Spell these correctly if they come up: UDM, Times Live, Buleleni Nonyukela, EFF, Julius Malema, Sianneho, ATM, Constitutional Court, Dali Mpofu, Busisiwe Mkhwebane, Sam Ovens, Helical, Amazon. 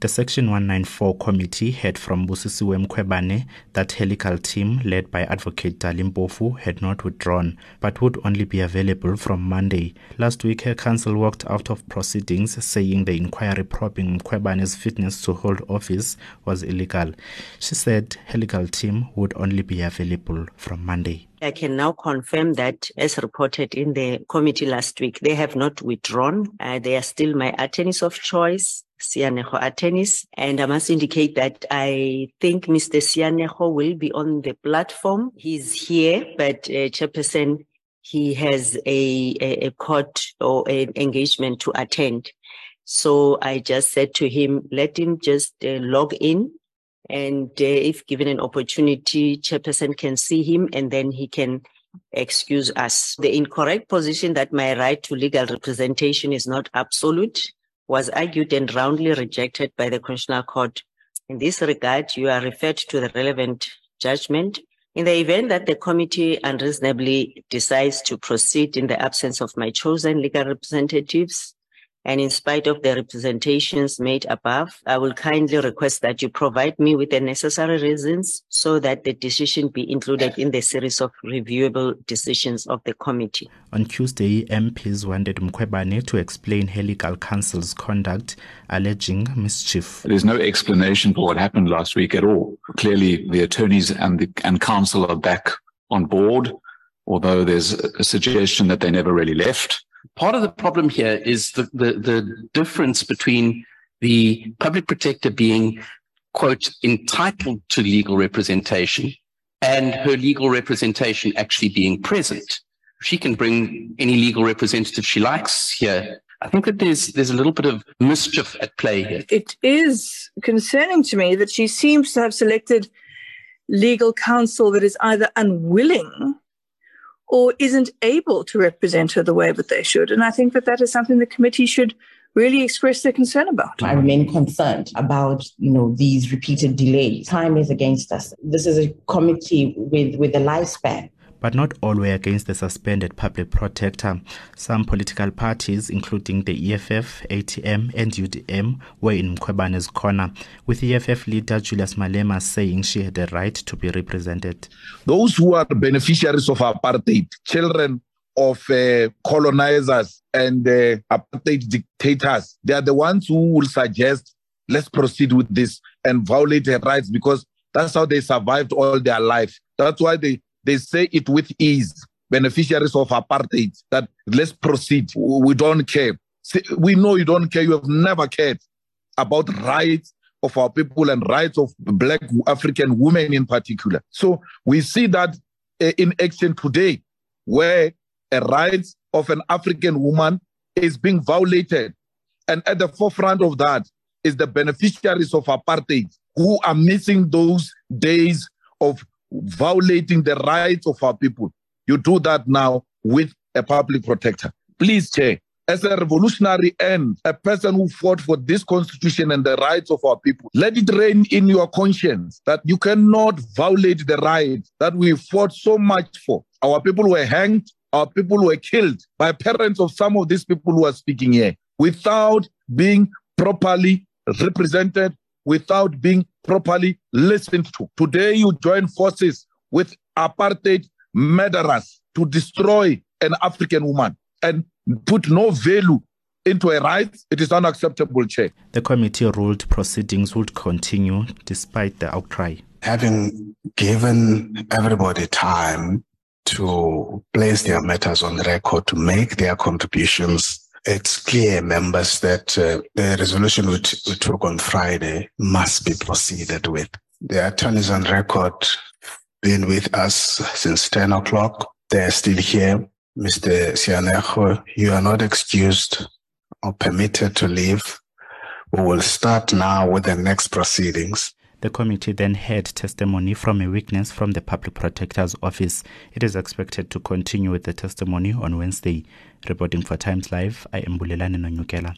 The Section 194 committee heard from Busisiwe Mkhwebane that Helical team led by Advocate Dali Mpofu had not withdrawn, but would only be available from Monday. Last week, her counsel walked out of proceedings, saying the inquiry probing Mkhwebane's fitness to hold office was illegal. She said Helical team would only be available from Monday. I can now confirm that, as reported in the committee last week, they have not withdrawn. They are still my attorneys of choice, Sianneho attorneys. And I must indicate that I think Mr. Sianneho will be on the platform. He's here, but Chairperson, he has a court or an engagement to attend. So I just said to him, let him just log in. And if given an opportunity, Chairperson can see him and then he can excuse us. The incorrect position that my right to legal representation is not absolute was argued and roundly rejected by the Constitutional Court. In this regard, you are referred to the relevant judgment. In the event that the committee unreasonably decides to proceed in the absence of my chosen legal representatives, and in spite of the representations made above, I will kindly request that you provide me with the necessary reasons so that the decision be included in the series of reviewable decisions of the committee. On Tuesday, MPs wanted Mkhwebane to explain Helical Council's conduct, alleging mischief. There's no explanation for what happened last week at all. Clearly, the attorneys and council are back on board, although there's a suggestion that they never really left. Part of the problem here is the difference between the public protector being, quote, entitled to legal representation and her legal representation actually being present. She can bring any legal representative she likes here. I think that there's a little bit of mischief at play here. It is concerning to me that she seems to have selected legal counsel that is either unwilling or isn't able to represent her the way that they should. And I think that that is something the committee should really express their concern about. I remain concerned about, these repeated delays. Time is against us. This is a committee with a lifespan. But not all were against the suspended public protector. Some political parties, including the EFF, ATM and UDM, were in Mkhwebane's corner, with EFF leader Julius Malema saying she had the right to be represented. Those who are beneficiaries of apartheid, children of colonizers and apartheid dictators, they are the ones who will suggest, let's proceed with this and violate their rights because that's how they survived all their life. That's why they say it with ease, beneficiaries of apartheid, that let's proceed. We don't care. We know you don't care. You have never cared about rights of our people and rights of black African women in particular. So we see that in action today, where the rights of an African woman is being violated. And at the forefront of that is the beneficiaries of apartheid who are missing those days of violating the rights of our people. You do that now with a public protector. Please, Chair, as a revolutionary and a person who fought for this constitution and the rights of our people, let it reign in your conscience that you cannot violate the rights that we fought so much for. Our people were hanged, our people were killed by parents of some of these people who are speaking here without being properly represented, without being properly listened to. Today, you join forces with apartheid murderers to destroy an African woman and put no value into a right. It is unacceptable, Chair. The committee ruled proceedings would continue despite the outcry. Having given everybody time to place their matters on the record, to make their contributions, it's clear, members, that the resolution which we took on Friday must be proceeded with. The attorneys on record been with us since 10 o'clock. They're still here. Mr. Sianneho, you are not excused or permitted to leave. We will start now with the next proceedings. The committee then heard testimony from a witness from the Public Protector's Office. It is expected to continue with the testimony on Wednesday. Reporting for Times Live, I am Buleleni Nonyukela.